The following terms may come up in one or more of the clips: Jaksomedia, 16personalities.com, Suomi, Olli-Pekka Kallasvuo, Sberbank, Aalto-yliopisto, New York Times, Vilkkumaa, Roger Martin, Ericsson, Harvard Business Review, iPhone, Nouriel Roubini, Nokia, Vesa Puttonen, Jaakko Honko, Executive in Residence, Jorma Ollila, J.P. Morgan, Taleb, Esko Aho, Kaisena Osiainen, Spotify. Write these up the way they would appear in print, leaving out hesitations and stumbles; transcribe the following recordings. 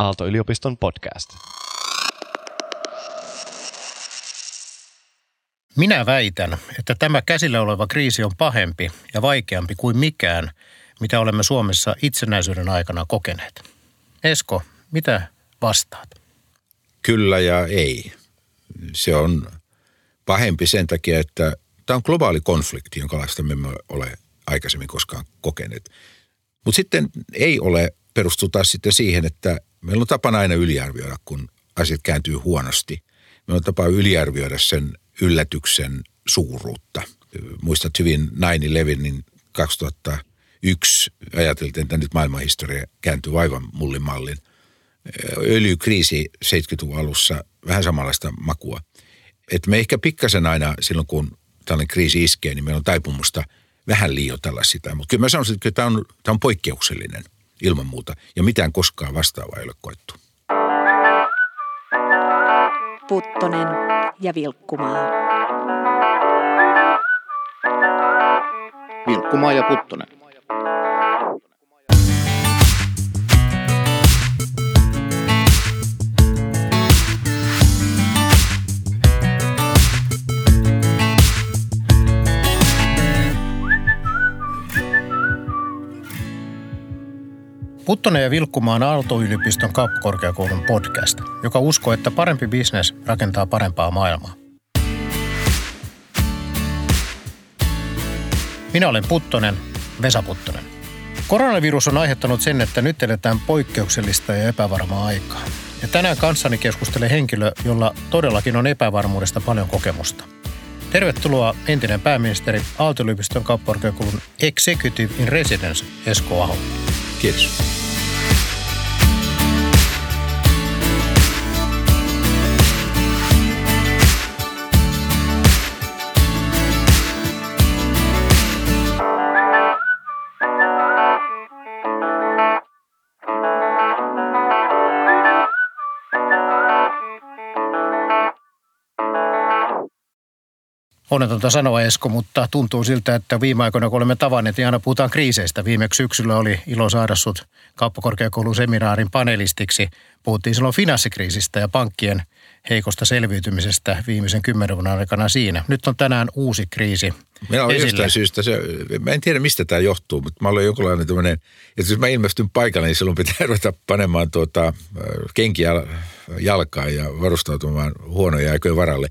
Aalto-yliopiston podcast. Minä väitän, että tämä käsillä oleva kriisi on pahempi ja vaikeampi kuin mikään, mitä olemme Suomessa itsenäisyyden aikana kokeneet. Esko, mitä vastaat? Kyllä ja ei. Se on pahempi sen takia, että tämä on globaali konflikti, jonkalaista me emme ole aikaisemmin koskaan kokeneet. Mutta sitten ei ole, perustuu taas sitten siihen, että meillä on tapana aina yliarvioida, kun asiat kääntyy huonosti. Meillä on tapa yliarvioida sen yllätyksen suuruutta. Muistat hyvin 9/11 2001 ajateltiin, että nyt maailmanhistoria kääntyy aivan mullin mallin. Öljykriisi 70-luvun alussa, vähän samanlaista makua. Et me ehkä pikkasen aina silloin, kun tällainen kriisi iskee, niin meillä on taipumusta vähän liioitella sitä. Mutta kyllä mä sanoisin, että tämä on poikkeuksellinen ilman muuta. Ja mitään koskaan vastaavaa ei ole koettu. Puttonen ja Vilkkumaa. Vilkkumaa ja Puttonen. Puttonen ja Vilkkumaa on Aalto-yliopiston kauppakorkeakoulun podcast, joka uskoo, että parempi bisnes rakentaa parempaa maailmaa. Minä olen Puttonen, Vesa Puttonen. Koronavirus on aiheuttanut sen, että nyt eletään poikkeuksellista ja epävarmaa aikaa. Ja tänään kanssani keskustelee henkilö, jolla todellakin on epävarmuudesta paljon kokemusta. Tervetuloa entinen pääministeri Aalto-yliopiston kauppakorkeakoulun Executive in Residence Esko Aho. Kiitos. Onnetonta sanoa, Esko, mutta tuntuu siltä, että viime aikoina kun olemme tavanneet, niin aina puhutaan kriiseistä. Viimeksi syksyllä oli ilo saada sut kauppakorkeakoulun seminaarin panelistiksi. Puhuttiin silloin finanssikriisistä ja pankkien heikosta selviytymisestä viimeisen 10 vuoden aikana siinä. Nyt on tänään uusi kriisi. Minä olen jostain syystä, mä en tiedä mistä tämä johtuu, mutta mä olen jonkinlainen tämmöinen, että jos mä ilmestyn paikalle, niin silloin pitää ruveta panemaan kenkiä jalkaan ja varustautumaan huonoja aikoja varalle.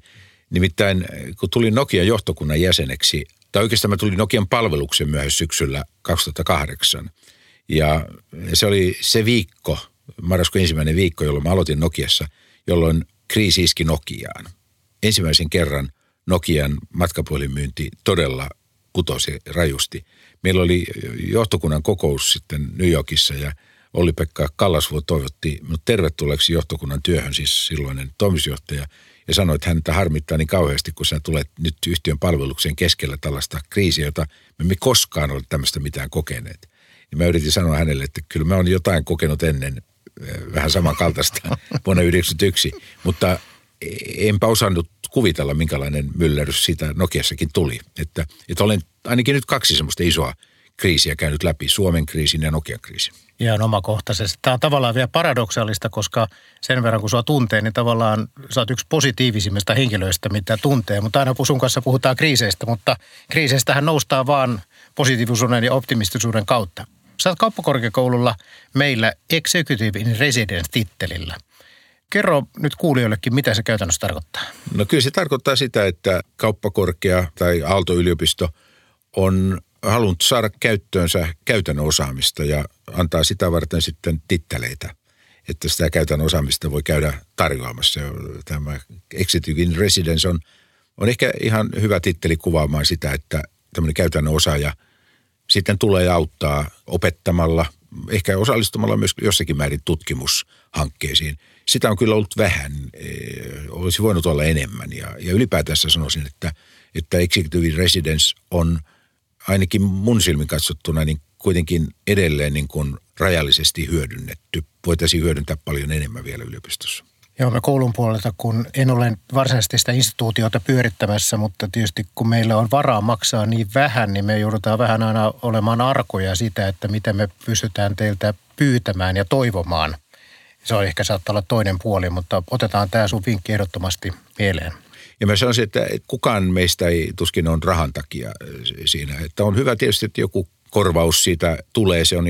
Nimittäin kun tulin Nokian johtokunnan jäseneksi, tai oikeastaan mä tulin Nokian palveluksen myöhässä syksyllä 2008. Ja se oli se viikko, marraskuun ensimmäinen viikko, jolloin mä aloitin Nokiassa, jolloin kriisi iski Nokiaan. Ensimmäisen kerran Nokian matkapuhelinmyynti todella putosi rajusti. Meillä oli johtokunnan kokous sitten New Yorkissa ja Olli-Pekka Kallasvuo toivotti minut tervetulleeksi johtokunnan työhön, siis silloinen toimitusjohtaja, ja sanoi, että häntä harmittaa niin kauheasti, kun sinä tulet nyt yhtiön palvelukseen keskellä tällaista kriisiä, jota me emme koskaan ole tämmöistä mitään kokeneet. Ja mä yritin sanoa hänelle, että kyllä mä olen jotain kokenut ennen vähän samankaltaista vuonna 1991, mutta enpä osannut kuvitella, minkälainen myllerys siitä Nokiassakin tuli. Että olen ainakin nyt 2 semmoista isoa kriisiä käynyt läpi, Suomen kriisin ja Nokian kriisin. Ihan omakohtaisesti. Tämä on tavallaan vielä paradoksaalista, koska sen verran kun sua tuntee, niin tavallaan sä oot yksi positiivisimmista henkilöistä, mitä tuntee. Mutta aina sun kanssa puhutaan kriiseistä, mutta kriiseistähän noustaan vaan positiivisuuden ja optimistisuuden kautta. Sä oot kauppakorkeakoululla meillä Executive in Residence-tittelillä. Kerro nyt kuulijoillekin, mitä se käytännössä tarkoittaa. No kyllä se tarkoittaa sitä, että kauppakorkea tai Aalto-yliopisto on halunnut saada käyttöönsä käytännön osaamista ja antaa sitä varten sitten titteleitä, että sitä käytännön osaamista voi käydä tarjoamassa. Tämä Executive in Residence on ehkä ihan hyvä titteli kuvaamaan sitä, että tämmöinen käytännön osaaja sitten tulee auttaa opettamalla, ehkä osallistumalla myös jossakin määrin tutkimushankkeisiin. Sitä on kyllä ollut vähän, olisi voinut olla enemmän ja ylipäätänsä sanoisin, että Executive in Residence on ainakin mun silmin katsottuna niin kuitenkin edelleen niin kuin rajallisesti hyödynnetty. Voitaisiin hyödyntää paljon enemmän vielä yliopistossa. Joo, mä koulun puolelta, kun en ole varsinaisesti sitä instituutiota pyörittämässä, mutta tietysti kun meillä on varaa maksaa niin vähän, niin me joudutaan vähän aina olemaan arkoja sitä, että mitä me pystytään teiltä pyytämään ja toivomaan. Se on ehkä saattaa olla toinen puoli, mutta otetaan tämä sun vinkki ehdottomasti mieleen. Ja mä sanoisin, että kukaan meistä ei tuskin on rahan takia siinä. Että on hyvä tietysti, että joku korvaus siitä tulee, se on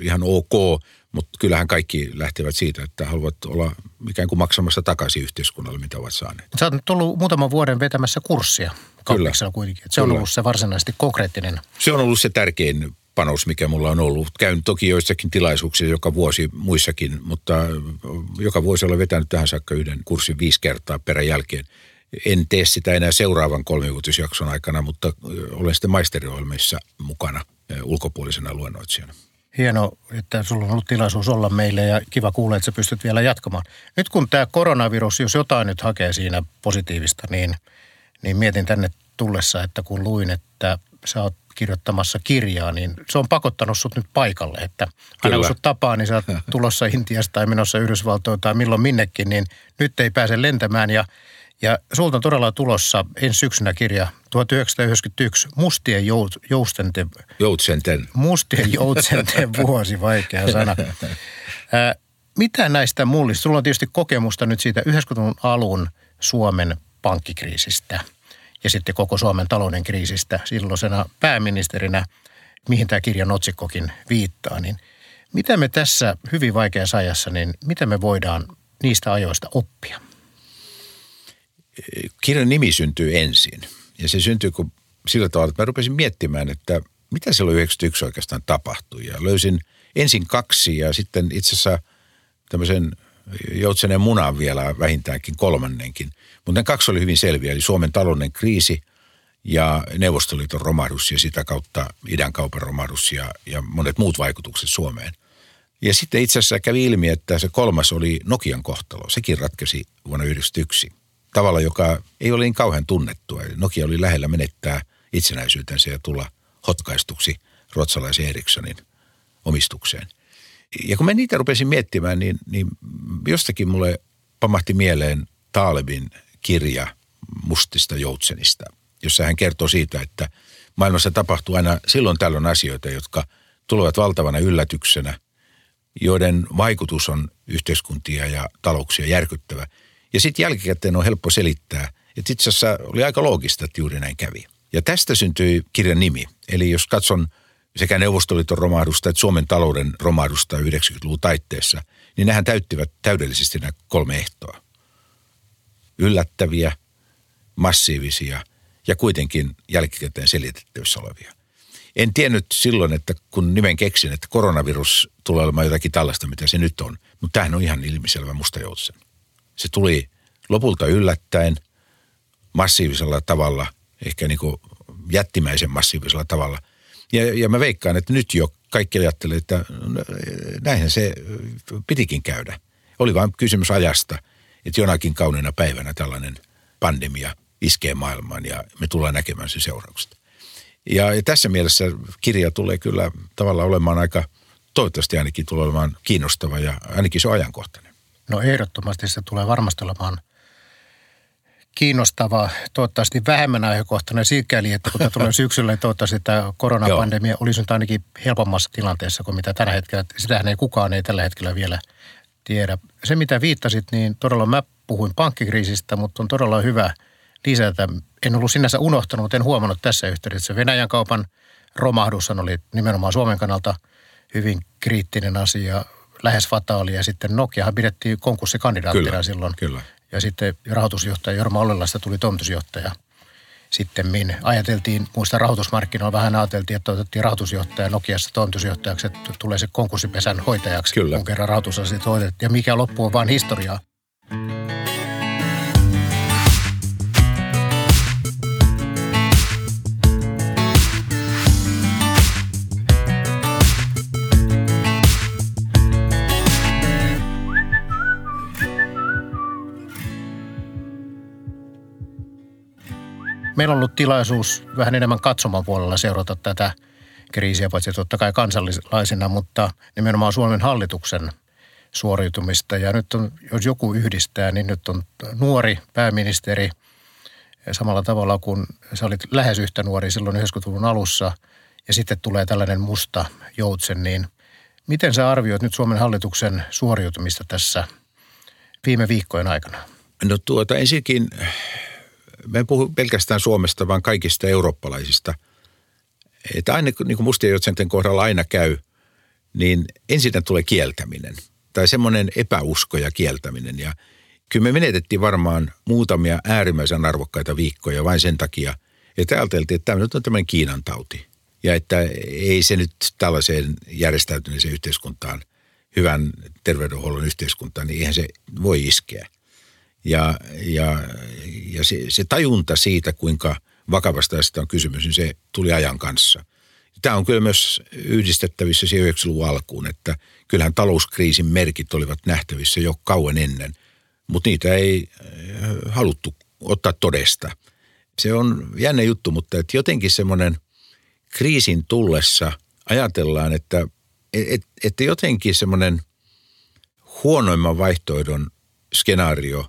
ihan ok, mutta kyllähän kaikki lähtevät siitä, että haluavat olla ikään kuin maksamassa takaisin yhteiskunnalle, mitä ovat saaneet. Sä oot tullut muutaman vuoden vetämässä kurssia Kalliksella kuitenkin. Se on ollut se varsinaisesti konkreettinen. Se on ollut se tärkein panos, mikä mulla on ollut. Käyn toki joissakin tilaisuuksia joka vuosi muissakin, mutta joka vuosi olen vetänyt tähän saakka yhden kurssin 5 kertaa peräjälkeen. En tee sitä enää seuraavan 3-vuotisjakson aikana, mutta olen sitten maisteriohjelmissa mukana ulkopuolisena luennoitsijana. Hienoa, että sulla on ollut tilaisuus olla meille ja kiva kuulla, että sä pystyt vielä jatkamaan. Nyt kun tämä koronavirus, jos jotain nyt hakee siinä positiivista, niin mietin tänne tullessa, että kun luin, että sä oot kirjoittamassa kirjaa, niin se on pakottanut sut nyt paikalle, että aina kun sut tapaa, niin sä oot tulossa Intiasta tai menossa Yhdysvaltoon tai milloin minnekin, niin nyt ei pääse lentämään ja sulta on todella tulossa ensi syksynä kirja 1991 Mustien joutsenten vuosi, vaikea sana. Mitä näistä mullista? Sulla on tietysti kokemusta nyt siitä 90-luvun alun Suomen pankkikriisistä ja sitten koko Suomen talouden kriisistä silloisena pääministerinä, mihin tämä kirjan otsikkokin viittaa, niin mitä me tässä hyvin vaikeassa ajassa, niin mitä me voidaan niistä ajoista oppia? Kirjan nimi syntyy ensin ja se syntyy sillä tavalla, että mä rupesin miettimään, että mitä silloin 91 oikeastaan tapahtui ja löysin ensin 2 ja sitten itse asiassa tämmöisen joutsenen munan vielä vähintäänkin 3. Mutta nämä 2 oli hyvin selviä, eli Suomen talouden kriisi ja Neuvostoliiton romahdus ja sitä kautta idänkaupan romahdus ja monet muut vaikutukset Suomeen. Ja sitten itse asiassa kävi ilmi, että se 3. oli Nokian kohtalo. Sekin ratkesi vuonna 1991 tavalla, joka ei ole niin kauhean tunnettua. Eli Nokia oli lähellä menettää itsenäisyytensä ja tulla hotkaistuksi ruotsalaisen Ericssonin omistukseen. Ja kun mä niitä rupesin miettimään, niin jostakin mulle pamahti mieleen Talebin kirja Mustista joutsenista, jossa hän kertoo siitä, että maailmassa tapahtuu aina silloin tällöin asioita, jotka tulevat valtavana yllätyksenä, joiden vaikutus on yhteiskuntia ja talouksia järkyttävä. Ja sitten jälkikäteen on helppo selittää, että itse asiassa oli aika loogista, että juuri näin kävi. Ja tästä syntyi kirjan nimi. Eli jos katson sekä Neuvostoliiton romahdusta että Suomen talouden romahdusta 90-luvun taitteessa, niin nehän täyttivät täydellisesti nämä 3 ehtoa. Yllättäviä, massiivisia ja kuitenkin jälkikäteen selitettävissä olevia. En tiennyt silloin, että kun nimen keksin, että koronavirus tulee olemaan jotakin tällaista, mitä se nyt on. Mutta tämähän on ihan ilmiselvä musta joutsen. Se tuli lopulta yllättäen massiivisella tavalla, ehkä niin kuin jättimäisen massiivisella tavalla. Ja mä veikkaan, että nyt jo kaikki ajattelee, että näinhän se pitikin käydä. Oli vain kysymys ajasta, että jonakin kauniina päivänä tällainen pandemia iskee maailmaan ja me tullaan näkemään sen seuraukset. Ja tässä mielessä kirja tulee kyllä tavallaan olemaan aika, toivottavasti ainakin tulee olemaan kiinnostava ja ainakin se on ajankohtainen. No ehdottomasti se tulee varmasti olemaan kiinnostava, toivottavasti vähemmän aihekohtainen sikäli, että kun tulee syksyllä, niin toivottavasti tämä koronapandemia olisi nyt ainakin helpommassa tilanteessa kuin mitä tällä hetkellä. Sitähän kukaan ei tällä hetkellä vielä tiedä. Se mitä viittasit, niin todella mä puhuin pankkikriisistä, mutta on todella hyvä lisätä. En ollut sinänsä unohtanut, mutta en huomannut tässä yhteydessä. Venäjän kaupan romahdushan oli nimenomaan Suomen kannalta hyvin kriittinen asia. Lähes fataali ja sitten Nokiahan pidettiin konkurssikandidaattina kyllä, silloin. Kyllä. Ja sitten rahoitusjohtaja Jorma Ollilasta tuli toimitusjohtaja. Sittemmin ajateltiin, muista rahoitusmarkkinoilla vähän ajateltiin, että otettiin rahoitusjohtaja Nokiassa toimitusjohtajaksi, että tulee se konkurssipesän hoitajaksi, kyllä, kun kerran rahoitusasiat hoitettiin. Ja mikä loppu on vaan historiaa. Meillä on ollut tilaisuus vähän enemmän katsoman puolella seurata tätä kriisiä, paitsi totta kai kansallisina, mutta nimenomaan Suomen hallituksen suoriutumista. Ja nyt on, jos joku yhdistää, niin nyt on nuori pääministeri samalla tavalla kuin sä olit lähes yhtä nuori silloin 90-luvun alussa. Ja sitten tulee tällainen musta joutsen, niin Miten sä arvioit nyt Suomen hallituksen suoriutumista tässä viime viikkojen aikana? No ensinnäkin, mä en puhu pelkästään Suomesta, vaan kaikista eurooppalaisista. Että aina, niin kuin mustiajoutseiden kohdalla aina käy, niin ensin tulee kieltäminen tai semmoinen epäusko ja kieltäminen. Ja kyllä me menetettiin varmaan muutamia äärimmäisen arvokkaita viikkoja vain sen takia, että ajateltiin, että tämä nyt on tämmöinen Kiinan tauti. Ja että ei se nyt tällaiseen järjestäytyneeseen yhteiskuntaan, hyvän terveydenhuollon yhteiskuntaan, niin eihän se voi iskeä. Ja se tajunta siitä, kuinka vakavasta sitä on kysymys, niin se tuli ajan kanssa. Tämä on kyllä myös yhdistettävissä siihen 90-luvun alkuun, että kyllähän talouskriisin merkit olivat nähtävissä jo kauan ennen, mutta niitä ei haluttu ottaa todesta. Se on jännä juttu, mutta että jotenkin semmoinen kriisin tullessa ajatellaan, että jotenkin semmoinen huonoimman vaihtoehdon skenaario,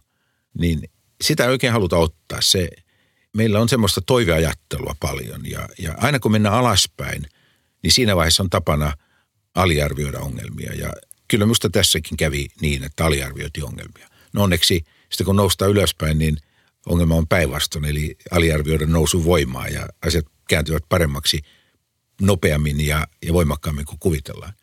niin sitä ei oikein haluta ottaa. Meillä on semmoista toiveajattelua paljon ja aina kun mennään alaspäin, niin siinä vaiheessa on tapana aliarvioida ongelmia. Ja kyllä minusta tässäkin kävi niin, että aliarvioitiin ongelmia. No onneksi sitten kun noustaan ylöspäin, niin ongelma on päinvastoin, eli aliarvioida nousun voimaa ja asiat kääntyvät paremmaksi nopeammin ja voimakkaammin kuin kuvitellaan.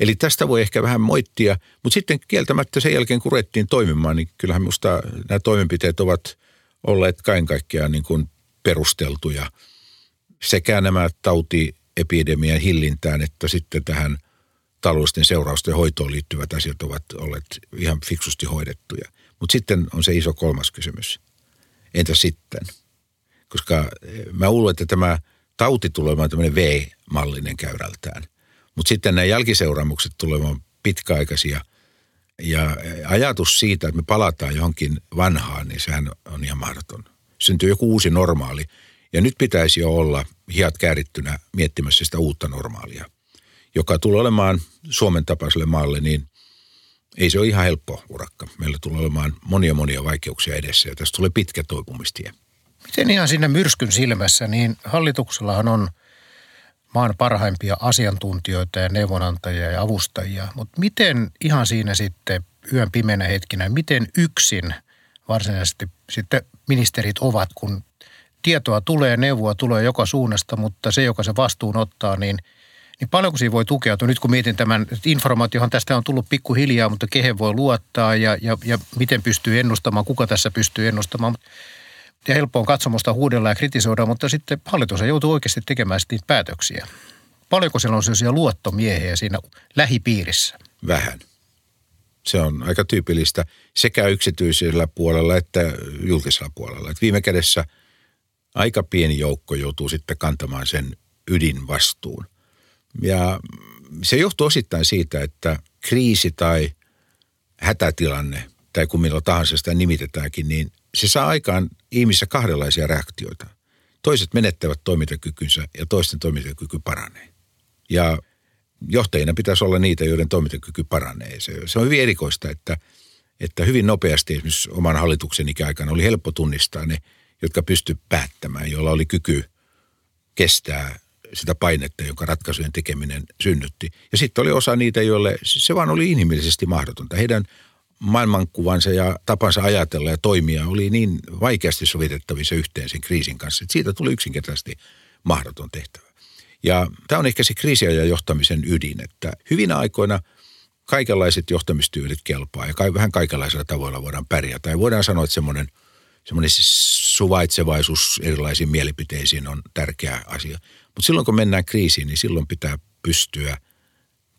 Eli tästä voi ehkä vähän moittia, mutta sitten kieltämättä sen jälkeen, kun ruvettiin toimimaan, niin kyllähän minusta nämä toimenpiteet ovat olleet kaiken kaikkiaan niin kuin perusteltuja. Sekä nämä tautiepidemian hillintään, että sitten tähän taloudellisten seurausten hoitoon liittyvät asiat ovat olleet ihan fiksusti hoidettuja. Mutta sitten on se iso kolmas kysymys. Entä sitten? Koska mä luulen, että tämä tauti tulee olemaan tämmöinen V-mallinen käyrältään. Mutta sitten nämä jälkiseuraamukset tulevat pitkäaikaisia. Ja ajatus siitä, että me palataan johonkin vanhaan, niin sehän on ihan mahdoton. Syntyy joku uusi normaali. Ja nyt pitäisi jo olla hihat käärittynä miettimässä sitä uutta normaalia, joka tulee olemaan Suomen tapaiselle maalle, niin ei se ole ihan helppo urakka. Meillä tulee olemaan monia vaikeuksia edessä ja tästä tulee pitkä toipumistie. Miten ihan siinä myrskyn silmässä, niin hallituksellahan on maan parhaimpia asiantuntijoita ja neuvonantajia ja avustajia, mutta miten ihan siinä sitten yön pimeänä hetkinä, miten yksin varsinaisesti sitten ministerit ovat, kun tietoa tulee, neuvoa tulee joka suunnasta, mutta se, joka se vastuun ottaa, niin paljonko siinä voi tukeutua? Nyt kun mietin tämän, informaatiohan tästä on tullut pikkuhiljaa, mutta kehen voi luottaa ja miten pystyy ennustamaan, kuka tässä pystyy ennustamaan. Ja helppo on katsomusta huudella ja kritisoida, mutta sitten hallitus joutuu oikeasti tekemään niitä päätöksiä. Paljonko siellä on sellaisia luottomiehiä siinä lähipiirissä? Vähän. Se on aika tyypillistä sekä yksityisellä puolella että julkisella puolella. Et viime kädessä aika pieni joukko joutuu sitten kantamaan sen ydinvastuun. Ja se johtuu osittain siitä, että kriisi tai hätätilanne tai kun milloin tahansa sitä nimitetäänkin, niin se saa aikaan ihmisissä kahdenlaisia reaktioita. Toiset menettävät toimintakykynsä ja toisten toimintakyky paranee. Ja johtajina pitäisi olla niitä, joiden toimintakyky paranee. Se on hyvin erikoista, että hyvin nopeasti esimerkiksi oman hallituksen ikäaikana oli helppo tunnistaa ne, jotka pystyivät päättämään, joilla oli kyky kestää sitä painetta, jonka ratkaisujen tekeminen synnytti. Ja sitten oli osa niitä, joille se vaan oli inhimillisesti mahdotonta. Heidän maailmankuvansa ja tapansa ajatella ja toimia oli niin vaikeasti sovitettavissa yhteen sen kriisin kanssa, että siitä tuli yksinkertaisesti mahdoton tehtävä. Ja tämä on ehkä se kriisiajan johtamisen ydin, että hyvinä aikoina kaikenlaiset johtamistyylit kelpaa ja vähän kaikenlaisilla tavoilla voidaan pärjätä. Ja voidaan sanoa, että semmoinen suvaitsevaisuus erilaisiin mielipiteisiin on tärkeä asia. Mutta silloin kun mennään kriisiin, niin silloin pitää pystyä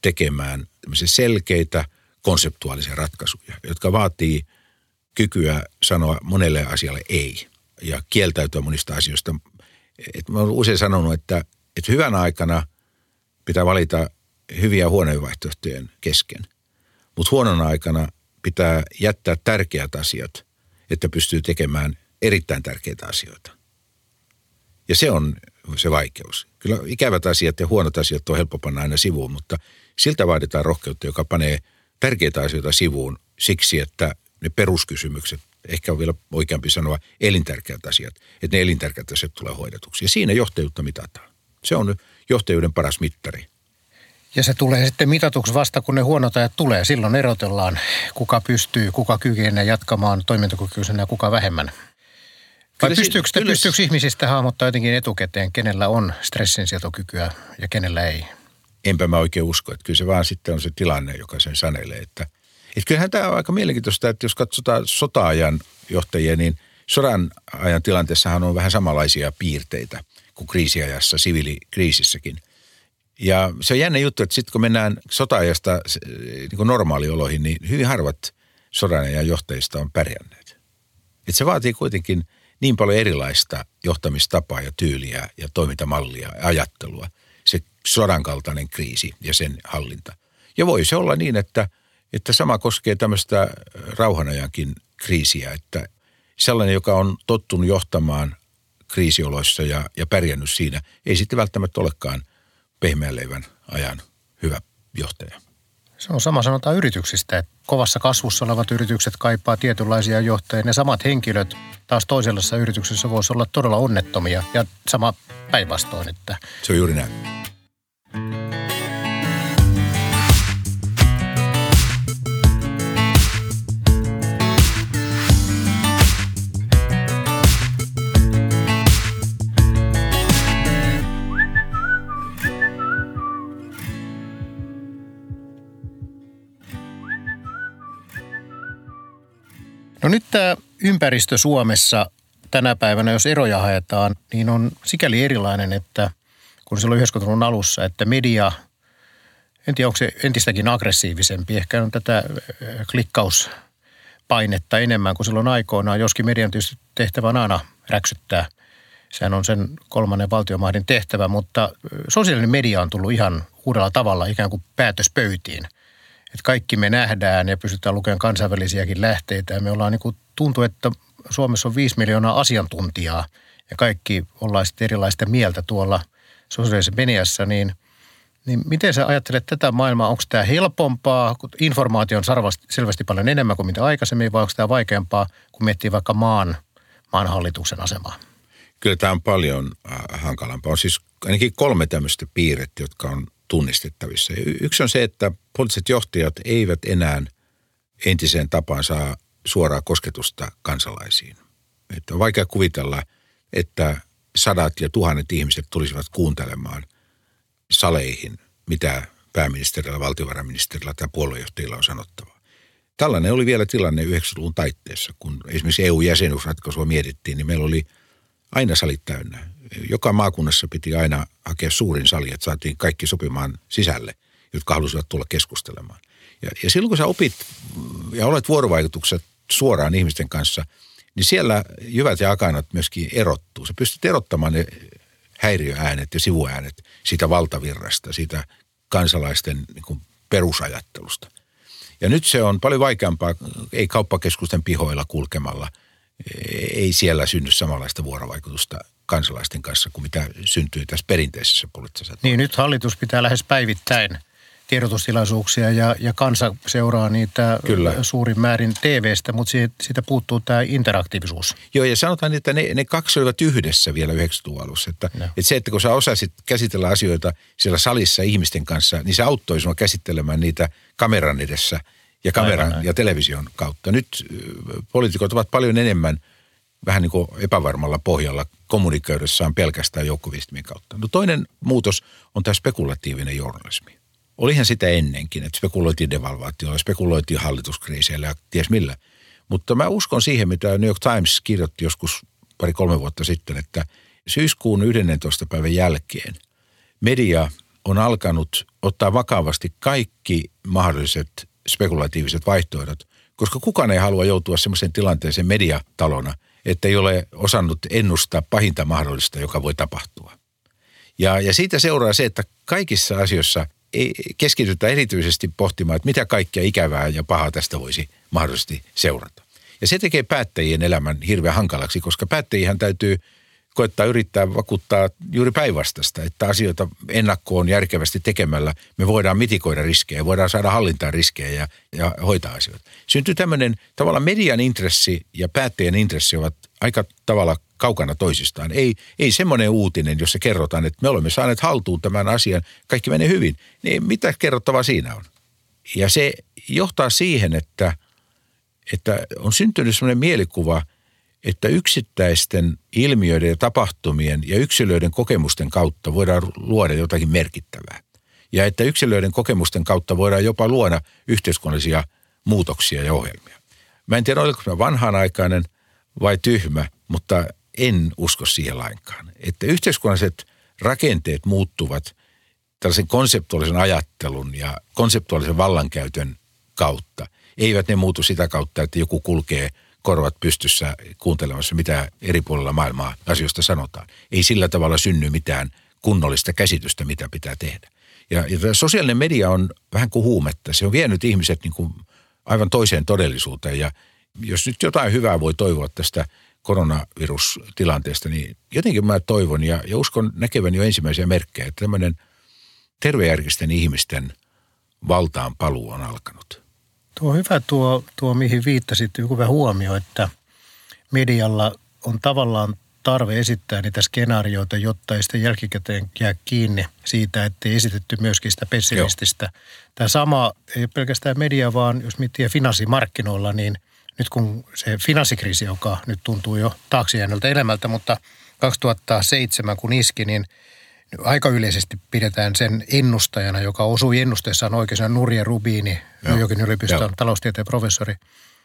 tekemään selkeitä konseptuaalisia ratkaisuja, jotka vaatii kykyä sanoa monelle asialle ei ja kieltäytyä monista asioista. Mä olen usein sanonut, että hyvän aikana pitää valita hyviä ja huonoja vaihtoehtojen kesken, mutta huonona aikana pitää jättää tärkeät asiat, että pystyy tekemään erittäin tärkeitä asioita. Ja se on se vaikeus. Kyllä ikävät asiat ja huonot asiat on helppo panna aina sivuun, mutta siltä vaaditaan rohkeutta, joka panee tärkeitä asioita sivuun siksi, että ne peruskysymykset, ehkä on vielä oikeampi sanoa elintärkeät asiat, että ne elintärkeät asiat tulee hoidetuksi. Ja siinä johtajuutta mitataan. Se on johtajuuden paras mittari. Ja se tulee sitten mitatuksi vasta, kun ne huonot ajat tulee. Silloin erotellaan, kuka pystyy, kuka kykenee jatkamaan toimintakykyisenä ja kuka vähemmän. Vai pystyykö ihmisistä hahmottaa jotenkin etukäteen, kenellä on stressinsietokykyä ja kenellä ei? Enpä mä oikein usko, että kyllä se vaan sitten on se tilanne, joka sen sanelee. Että kyllähän tämä on aika mielenkiintoista, että jos katsotaan sota-ajan johtajia, niin sodan ajan tilanteessahan on vähän samanlaisia piirteitä kuin kriisiajassa, siviilikriisissäkin. Ja se on jännä juttu, että sitten kun mennään sota-ajasta niin normaalioloihin, niin hyvin harvat sodanajan johtajista on pärjänneet. Et se vaatii kuitenkin niin paljon erilaista johtamistapaa ja tyyliä ja toimintamallia ja ajattelua, se sodan kaltainen kriisi ja sen hallinta. Ja voi se olla niin, että sama koskee tämmöistä rauhanajankin kriisiä, että sellainen, joka on tottunut johtamaan kriisioloissa ja pärjännyt siinä, ei sitten välttämättä olekaan pehmeän leivän ajan hyvä johtaja. Se on sama sanotaan yrityksistä, että kovassa kasvussa olevat yritykset kaipaa tietynlaisia johtajia. Ne samat henkilöt taas toisessa yrityksessä voisi olla todella onnettomia ja sama päinvastoin. Että se on juuri näin. No nyt tämä ympäristö Suomessa tänä päivänä, jos eroja haetaan, niin on sikäli erilainen, että kun silloin 90-luvun alussa, että media, en tiedä onko se entistäkin aggressiivisempi, ehkä on tätä klikkauspainetta enemmän kuin silloin aikoinaan, joskin median tietysti tehtävä on aina räksyttää. Sehän on sen kolmannen valtiomahdin tehtävä, mutta sosiaalinen media on tullut ihan uudella tavalla ikään kuin päätöspöytiin. Että kaikki me nähdään ja pystytään lukemaan kansainvälisiäkin lähteitä ja me ollaan niin kuin tuntuu, että Suomessa on 5 miljoonaa asiantuntijaa ja kaikki ollaan sitten erilaista mieltä tuolla sosiaalisessa mediassa, niin miten sä ajattelet tätä maailmaa? Onko tämä helpompaa, kun informaatio on selvästi paljon enemmän kuin mitä aikaisemmin, vai onko tämä vaikeampaa, kun miettii vaikka maan hallituksen asemaa? Kyllä tämä on paljon hankalampaa. On siis ainakin 3 tämmöistä piirrettä, jotka on tunnistettavissa. Yksi on se, että poliittiset johtajat eivät enää entiseen tapaan saa suoraa kosketusta kansalaisiin. Että on vaikea kuvitella, että 100 ja 1000 ihmiset tulisivat kuuntelemaan saleihin, mitä pääministerillä, valtiovarainministerillä tai puoluejohtajilla on sanottavaa. Tällainen oli vielä tilanne 90-luvun taitteessa, kun esimerkiksi EU-jäsenyysratkaisua mietittiin, niin meillä oli aina salit täynnä. Joka maakunnassa piti aina hakea suurin sali, että saatiin kaikki sopimaan sisälle, jotka halusivat tulla keskustelemaan. Ja silloin kun sä opit ja olet vuorovaikutuksessa suoraan ihmisten kanssa, niin siellä jyvät ja akanat myöskin erottuu. Sä pystyt erottamaan ne häiriöäänet ja sivuäänet siitä valtavirrasta, siitä kansalaisten niin kuin perusajattelusta. Ja nyt se on paljon vaikeampaa, ei kauppakeskusten pihoilla kulkemalla, ei siellä synny samanlaista vuorovaikutusta kansalaisten kanssa kuin mitä syntyy tässä perinteisessä poliittisessa. Niin, nyt hallitus pitää lähes päivittäin tiedotustilaisuuksia ja kansa seuraa niitä Kyllä. suurin määrin TV:stä, mutta siitä puuttuu tämä interaktiivisuus. Joo, ja sanotaan, että ne kaksi olivat yhdessä vielä 90-luvun alussa. Että se, että kun sä osasit käsitellä asioita siellä salissa ihmisten kanssa, niin se auttoi sinua käsittelemään niitä kameran edessä ja kameran ja television kautta. Nyt poliitikot ovat paljon enemmän vähän niin kuin epävarmalla pohjalla kommunikoidessaan pelkästään joukkoviestimien kautta. No toinen muutos on tämä spekulatiivinen journalismi. Olihan sitä ennenkin, että spekuloitiin devalvaatiolla, spekuloitiin hallituskriiseillä ja ties millä. Mutta mä uskon siihen, mitä New York Times kirjoitti joskus 2-3 vuotta sitten, että syyskuun 11. päivän jälkeen media on alkanut ottaa vakavasti kaikki mahdolliset spekulatiiviset vaihtoehdot, koska kukaan ei halua joutua semmoiseen tilanteeseen mediatalona, että ei ole osannut ennustaa pahinta mahdollista, joka voi tapahtua. Ja siitä seuraa se, että kaikissa asioissa ei keskitytä erityisesti pohtimaan, että mitä kaikkea ikävää ja pahaa tästä voisi mahdollisesti seurata. Ja se tekee päättäjien elämän hirveän hankalaksi, koska päättäjihän täytyy koettaa yrittää vakuuttaa juuri päinvastaista, että asioita ennakkoon järkevästi tekemällä me voidaan mitikoida riskejä, voidaan saada hallintaan riskejä ja hoitaa asioita. Syntyy tämmöinen tavallaan median intressi ja päättäjän intressi ovat aika tavalla kaukana toisistaan. Ei semmoinen uutinen, jossa kerrotaan, että me olemme saaneet haltuun tämän asian, kaikki menee hyvin. Niin mitä kerrottavaa siinä on? Ja se johtaa siihen, että on syntynyt semmoinen mielikuva, että yksittäisten ilmiöiden ja tapahtumien ja yksilöiden kokemusten kautta voidaan luoda jotakin merkittävää. Ja että yksilöiden kokemusten kautta voidaan jopa luoda yhteiskunnallisia muutoksia ja ohjelmia. Mä en tiedä, oliko mä vanhanaikainen vai tyhmä, mutta en usko siihen lainkaan. Että yhteiskunnalliset rakenteet muuttuvat tällaisen konseptuaalisen ajattelun ja konseptuaalisen vallankäytön kautta. Eivät ne muutu sitä kautta, että joku kulkee korvat pystyssä kuuntelemassa, mitä eri puolilla maailmaa asioista sanotaan. Ei sillä tavalla synny mitään kunnollista käsitystä, mitä pitää tehdä. Ja sosiaalinen media on vähän kuin huumetta. Se on vienyt ihmiset niin kuin aivan toiseen todellisuuteen. Ja jos nyt jotain hyvää voi toivoa tästä koronavirustilanteesta, niin jotenkin mä toivon ja uskon näkeväni jo ensimmäisiä merkkejä, että tämmöinen tervejärkisten ihmisten valtaan paluu on alkanut. Tuo on hyvä tuo mihin viittasit, hyvä huomio, että medialla on tavallaan tarve esittää niitä skenaarioita, jotta ei sitten jälkikäteen jää kiinni siitä, ettei esitetty myöskin sitä pessimististä. Joo. Tämä sama ei ole pelkästään media, vaan jos miettii finanssimarkkinoilla, niin nyt kun se finanssikriisi, joka nyt tuntuu jo taakse jääneeltä elämältä, mutta 2007 kun iski, niin aika yleisesti pidetään sen ennustajana, joka osui ennusteessaan oikeastaan Nouriel Roubini, New Yorkin yliopiston taloustieteen professori.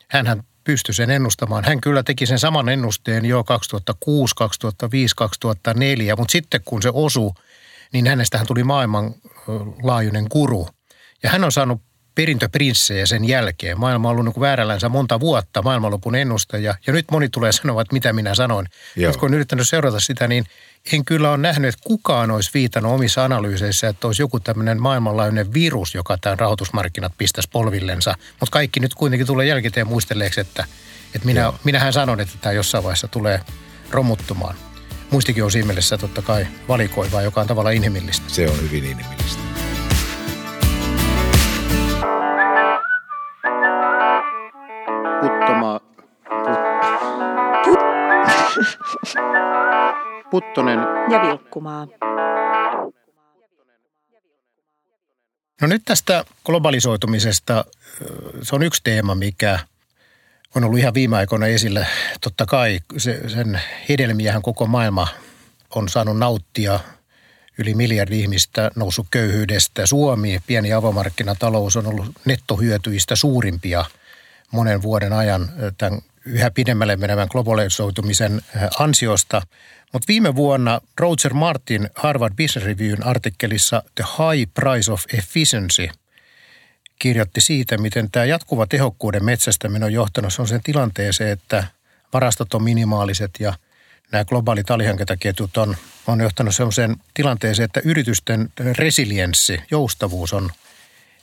Hänhän pystyi sen ennustamaan. Hän kyllä teki sen saman ennusteen jo 2006, 2005, 2004, mutta sitten kun se osui, niin hänestähän tuli maailmanlaajuinen guru. Ja hän on saanut perintöprinssejä sen jälkeen. Maailma on ollut niin kuin väärällänsä monta vuotta maailmanlopun ennustaja. Ja nyt moni tulee sanoa, että mitä minä sanoin. Nyt kun olen yrittänyt seurata sitä, niin en kyllä ole nähnyt, että kukaan olisi viitannut omissa analyyseissä, että olisi joku tämmöinen maailmanlaajuinen virus, joka tämän rahoitusmarkkinat pistäisi polvillensa. Mutta kaikki nyt kuitenkin tulee jälkiteen muistelleeksi, että minähän sanon, että tämä jossain vaiheessa tulee romuttumaan. Muistikin on siinä mielessä totta kai valikoivaa, joka on tavallaan inhimillistä. Se on hyvin inhimillistä. Puttonen ja Vilkkumaa. No nyt tästä globalisoitumisesta, se on yksi teema, mikä on ollut ihan viime aikoina esillä. Totta kai sen hedelmiähän koko maailma on saanut nauttia. Yli 1 miljardi ihmistä noussut köyhyydestä. Suomi, pieni avomarkkinatalous, on ollut nettohyötyistä suurimpia monen vuoden ajan tämän yhä pidemmälle menevän globalisoitumisen ansiosta. Mutta viime vuonna Roger Martin Harvard Business Reviewin artikkelissa The High Price of Efficiency kirjoitti siitä, miten tämä jatkuva tehokkuuden metsästäminen on johtanut sen tilanteeseen, että varastot on minimaaliset ja nämä globaalit alihankintaketjut on johtanut sellaiseen tilanteeseen, että yritysten resilienssi, joustavuus on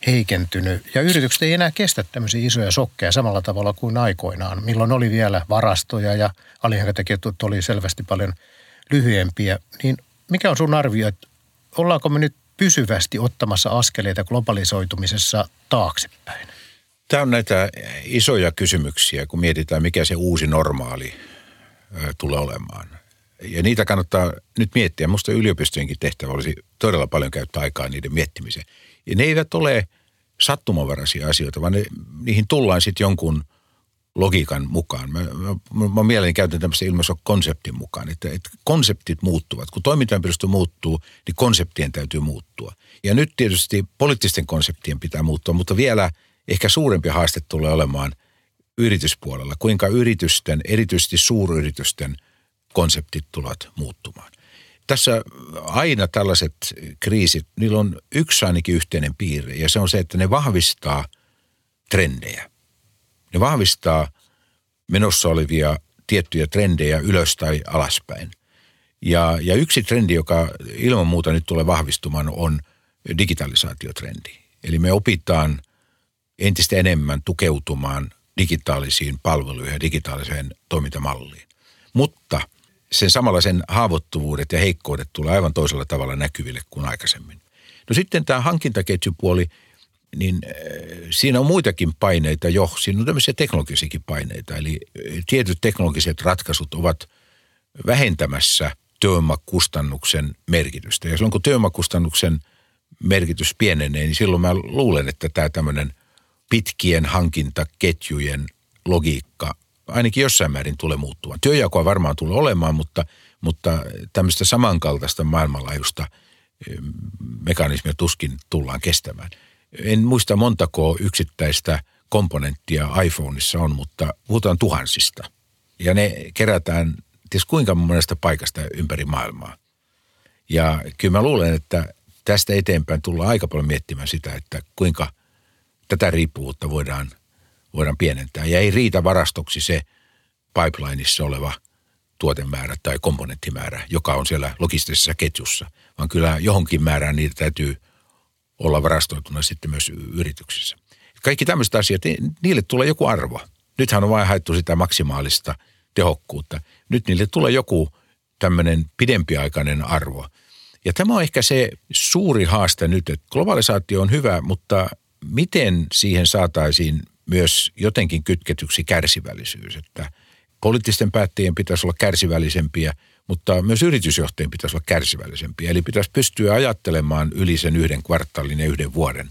heikentynyt. Ja yritykset ei enää kestä tämmöisiä isoja shokkeja samalla tavalla kuin aikoinaan, milloin oli vielä varastoja ja alihankintaketjut oli selvästi paljon lyhyempiä. Niin mikä on sun arvio, että ollaanko me nyt pysyvästi ottamassa askeleita globalisoitumisessa taaksepäin? Tämä on näitä isoja kysymyksiä, kun mietitään, mikä se uusi normaali tulee olemaan. Ja niitä kannattaa nyt miettiä. Minusta yliopistojenkin tehtävä olisi todella paljon käyttää aikaa niiden miettimiseen. Ja ne eivät ole sattumanvaraisia asioita, vaan niihin tullaan sitten jonkun logiikan mukaan. Mä mielelläni käytän tämmöistä ilmaisua konseptin mukaan, että konseptit muuttuvat. Kun toimintaympäristö muuttuu, niin konseptien täytyy muuttua. Ja nyt tietysti poliittisten konseptien pitää muuttua, mutta vielä ehkä suurempi haaste tulee olemaan yrityspuolella. Kuinka yritysten, erityisesti suuryritysten konseptit tulevat muuttumaan. Tässä aina tällaiset kriisit, niillä on yksi ainakin yhteinen piirre ja se on se, että ne vahvistaa trendejä. Ne vahvistaa menossa olevia tiettyjä trendejä ylös tai alaspäin. Ja yksi trendi, joka ilman muuta nyt tulee vahvistumaan, on digitalisaatiotrendi. Eli me opitaan entistä enemmän tukeutumaan digitaalisiin palveluihin ja digitaaliseen toimintamalliin. Mutta sen samalla sen haavoittuvuudet ja heikkoudet tulee aivan toisella tavalla näkyville kuin aikaisemmin. No sitten tämä hankintaketjupuoli, niin siinä on muitakin paineita jo. Siinä on tämmöisiä teknologisiakin paineita. Eli tietyt teknologiset ratkaisut ovat vähentämässä työvoimakustannuksen merkitystä. Ja silloin kun työvoimakustannuksen merkitys pienenee, niin silloin mä luulen, että tämä tämmöinen pitkien hankintaketjujen logiikka ainakin jossain määrin tulee muuttumaan. Työjakoa varmaan tulee olemaan, mutta tämmöistä samankaltaista maailmanlaajuista mekanismia tuskin tullaan kestämään. En muista montako yksittäistä komponenttia iPhoneissa on, mutta puhutaan tuhansista. Ja ne kerätään ties kuinka monesta paikasta ympäri maailmaa. Ja kyllä mä luulen, että tästä eteenpäin tullaan aika paljon miettimään sitä, että kuinka tätä riippuvuutta voidaan pienentää. Ja ei riitä varastoksi se pipelineissa oleva tuotemäärä tai komponenttimäärä, joka on siellä logistisessa ketjussa, vaan kyllä johonkin määrään niitä täytyy olla varastoituna sitten myös yrityksissä. Kaikki tämmöiset asiat, niille tulee joku arvo. Nythän on vain haettu sitä maksimaalista tehokkuutta. Nyt niille tulee joku tämmöinen pidempiaikainen arvo. Ja tämä on ehkä se suuri haaste nyt, että globalisaatio on hyvä, mutta miten siihen saataisiin myös jotenkin kytketyksi kärsivällisyys, että poliittisten päättäjien pitäisi olla kärsivällisempiä, mutta myös yritysjohtajien pitäisi olla kärsivällisempiä. Eli pitäisi pystyä ajattelemaan yli sen yhden kvartaalin ja yhden vuoden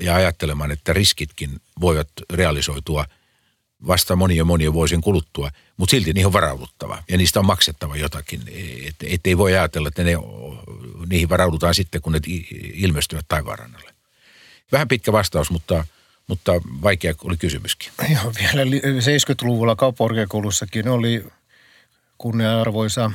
ja ajattelemaan, että riskitkin voivat realisoitua vasta monia vuosien kuluttua, mutta silti niihin on varauduttava ja niistä on maksettava jotakin. Ei voi ajatella, että niihin varaudutaan sitten, kun ne ilmestyvät taivaanrannalle. Vähän pitkä vastaus, mutta vaikea oli kysymyskin. Joo, vielä 70-luvulla kauppakorkeakoulussakin oli kunnia-arvoisa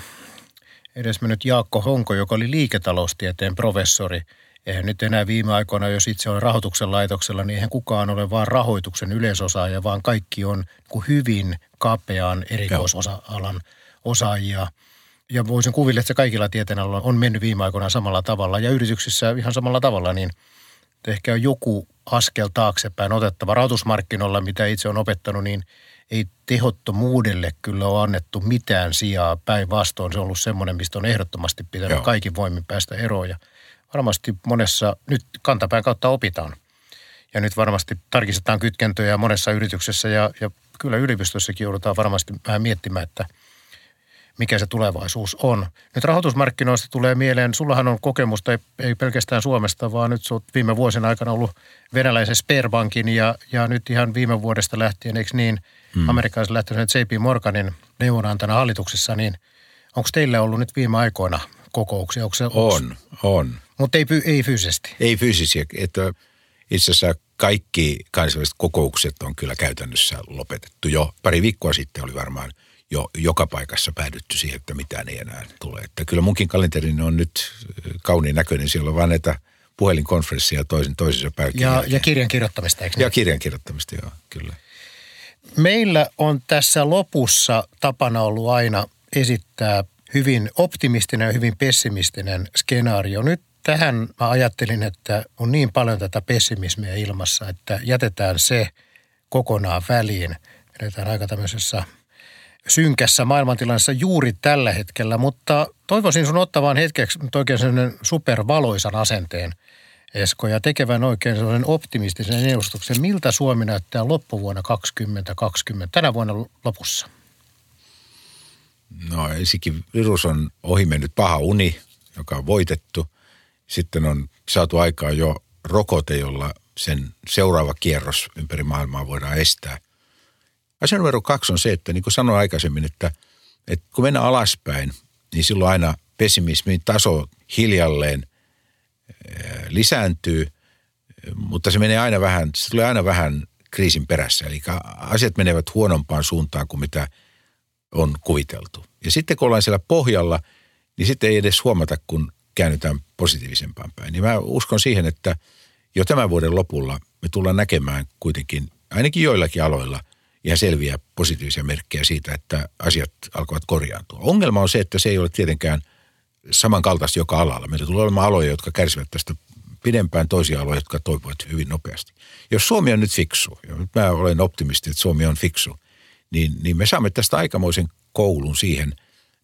edesmennyt Jaakko Honko, joka oli liiketaloustieteen professori. Eihän nyt enää viime aikoina, jos itse on rahoituksen laitoksella, niin eihän kukaan ole vaan rahoituksen yleisosaaja, vaan kaikki on hyvin kapean erikoisosa-alan osaajia. Ja voisin kuvitella, että se kaikilla tieteenaloilla on mennyt viime aikoina samalla tavalla ja yrityksissä ihan samalla tavalla, niin ehkä on joku askel taaksepäin otettava. Rahoitusmarkkinoilla, mitä itse on opettanut, niin ei tehottomuudelle kyllä ole annettu mitään sijaa. Päinvastoin se on ollut semmoinen, mistä on ehdottomasti pitänyt kaikin voimin päästä eroon. Ja varmasti monessa, nyt kantapään kautta opitaan. Ja nyt varmasti tarkistetaan kytkentöjä monessa yrityksessä ja kyllä yliopistossakin joudutaan varmasti vähän miettimään, että mikä se tulevaisuus on. Nyt rahoitusmarkkinoista tulee mieleen, sullahan on kokemusta ei pelkästään Suomesta, vaan nyt olet viime vuosien aikana ollut venäläisen Sberbankin ja nyt ihan viime vuodesta lähtien, eikö niin, amerikkalaisen lähteneen J.P. Morganin neuvonantana hallituksessa, niin onko teillä ollut nyt viime aikoina kokouksia? On. Mutta ei fyysisesti. Ei fyysisesti. Itse asiassa kaikki kansainväliset kokoukset on kyllä käytännössä lopetettu jo. Pari viikkoa sitten oli varmaan jo joka paikassa päädytty siihen, että mitään ei enää tule. Että kyllä munkin kalenterini on nyt kauniin näköinen. Siellä on vaan näitä puhelinkonferensseja toisessa pääkin. Ja kirjan kirjoittamista, eikö? Ja kirjan kirjoittamista, joo, kyllä. Meillä on tässä lopussa tapana ollut aina esittää hyvin optimistinen ja hyvin pessimistinen skenaario. Nyt tähän mä ajattelin, että on niin paljon tätä pessimismiä ilmassa, että jätetään se kokonaan väliin. Edetään aika tämmöisessä synkässä maailmantilannassa juuri tällä hetkellä, mutta toivoisin sun ottavan hetkeksi oikein sellainen supervaloisan asenteen, Esko, ja tekevän oikein sellaisen optimistisen ennustuksen. Miltä Suomi näyttää loppuvuonna 2020, tänä vuonna lopussa? No ensinnäkin virus on ohimennyt paha uni, joka on voitettu. Sitten on saatu aikaan jo rokote, jolla sen seuraava kierros ympäri maailmaa voidaan estää. Asia numero 2 on se, että niin kuin sanoin aikaisemmin, että kun mennään alaspäin, niin silloin aina pessimismin taso hiljalleen lisääntyy, mutta se tulee aina vähän kriisin perässä. Eli asiat menevät huonompaan suuntaan kuin mitä on kuviteltu. Ja sitten kun ollaan siellä pohjalla, niin sitten ei edes huomata, kun käännytään positiivisempaan päin. Niin mä uskon siihen, että jo tämän vuoden lopulla me tullaan näkemään kuitenkin ainakin joillakin aloilla ja selviä positiivisia merkkejä siitä, että asiat alkavat korjaantua. Ongelma on se, että se ei ole tietenkään samankaltaista joka alalla. Meillä tulee olemaan aloja, jotka kärsivät tästä pidempään, toisia aloja, jotka toipuvat hyvin nopeasti. Jos Suomi on nyt fiksu, ja nyt mä olen optimisti, että Suomi on fiksu, niin me saamme tästä aikamoisen koulun siihen,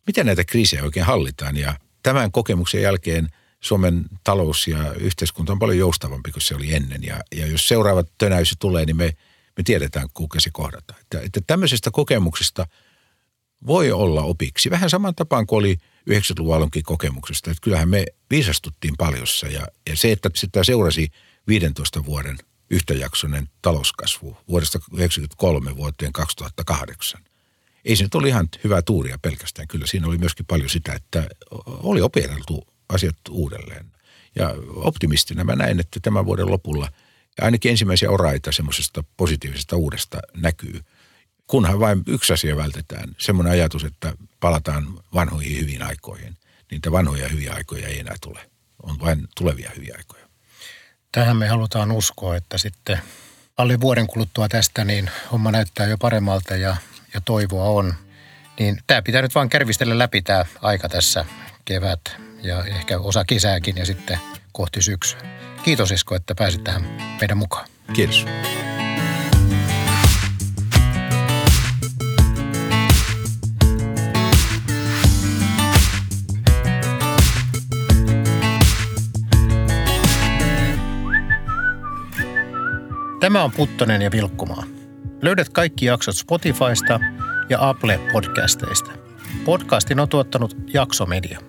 miten näitä kriisejä oikein hallitaan. Ja tämän kokemuksen jälkeen Suomen talous ja yhteiskunta on paljon joustavampi kuin se oli ennen. Ja jos seuraava tönäys tulee, niin me tiedetään, kuinka se kohdataan. Että tämmöisestä kokemuksesta voi olla opiksi. Vähän saman tapaan kuin oli 90-luvun alunkin kokemuksesta. Että kyllähän me viisastuttiin paljossa ja se, että sitä seurasi 15 vuoden yhtäjaksoinen talouskasvu vuodesta 1993 vuoteen 2008. Ei se nyt ole ihan hyvää tuuria pelkästään. Kyllä siinä oli myöskin paljon sitä, että oli opetteltu asiat uudelleen. Ja optimistina mä näen, että tämän vuoden lopulla ainakin ensimmäisiä oraita semmoisesta positiivisesta uudesta näkyy. Kunhan vain yksi asia vältetään, semmoinen ajatus, että palataan vanhoihin hyviin aikoihin. Niitä vanhoja hyviä aikoja ei enää tule. On vain tulevia hyviä aikoja. Tähän me halutaan uskoa, että sitten alle vuoden kuluttua tästä, niin homma näyttää jo paremmalta ja toivoa on. Niin tämä pitää nyt vaan kärvistellä läpi tämä aika tässä kevät ja ehkä osa kesääkin ja sitten kohti syksyä. Kiitos Esko, että pääsit tähän meidän mukaan. Kiitos. Tämä on Puttonen ja Vilkkumaa. Löydät kaikki jaksot Spotifysta ja Apple-podcasteista. Podcastin on tuottanut Jaksomedia.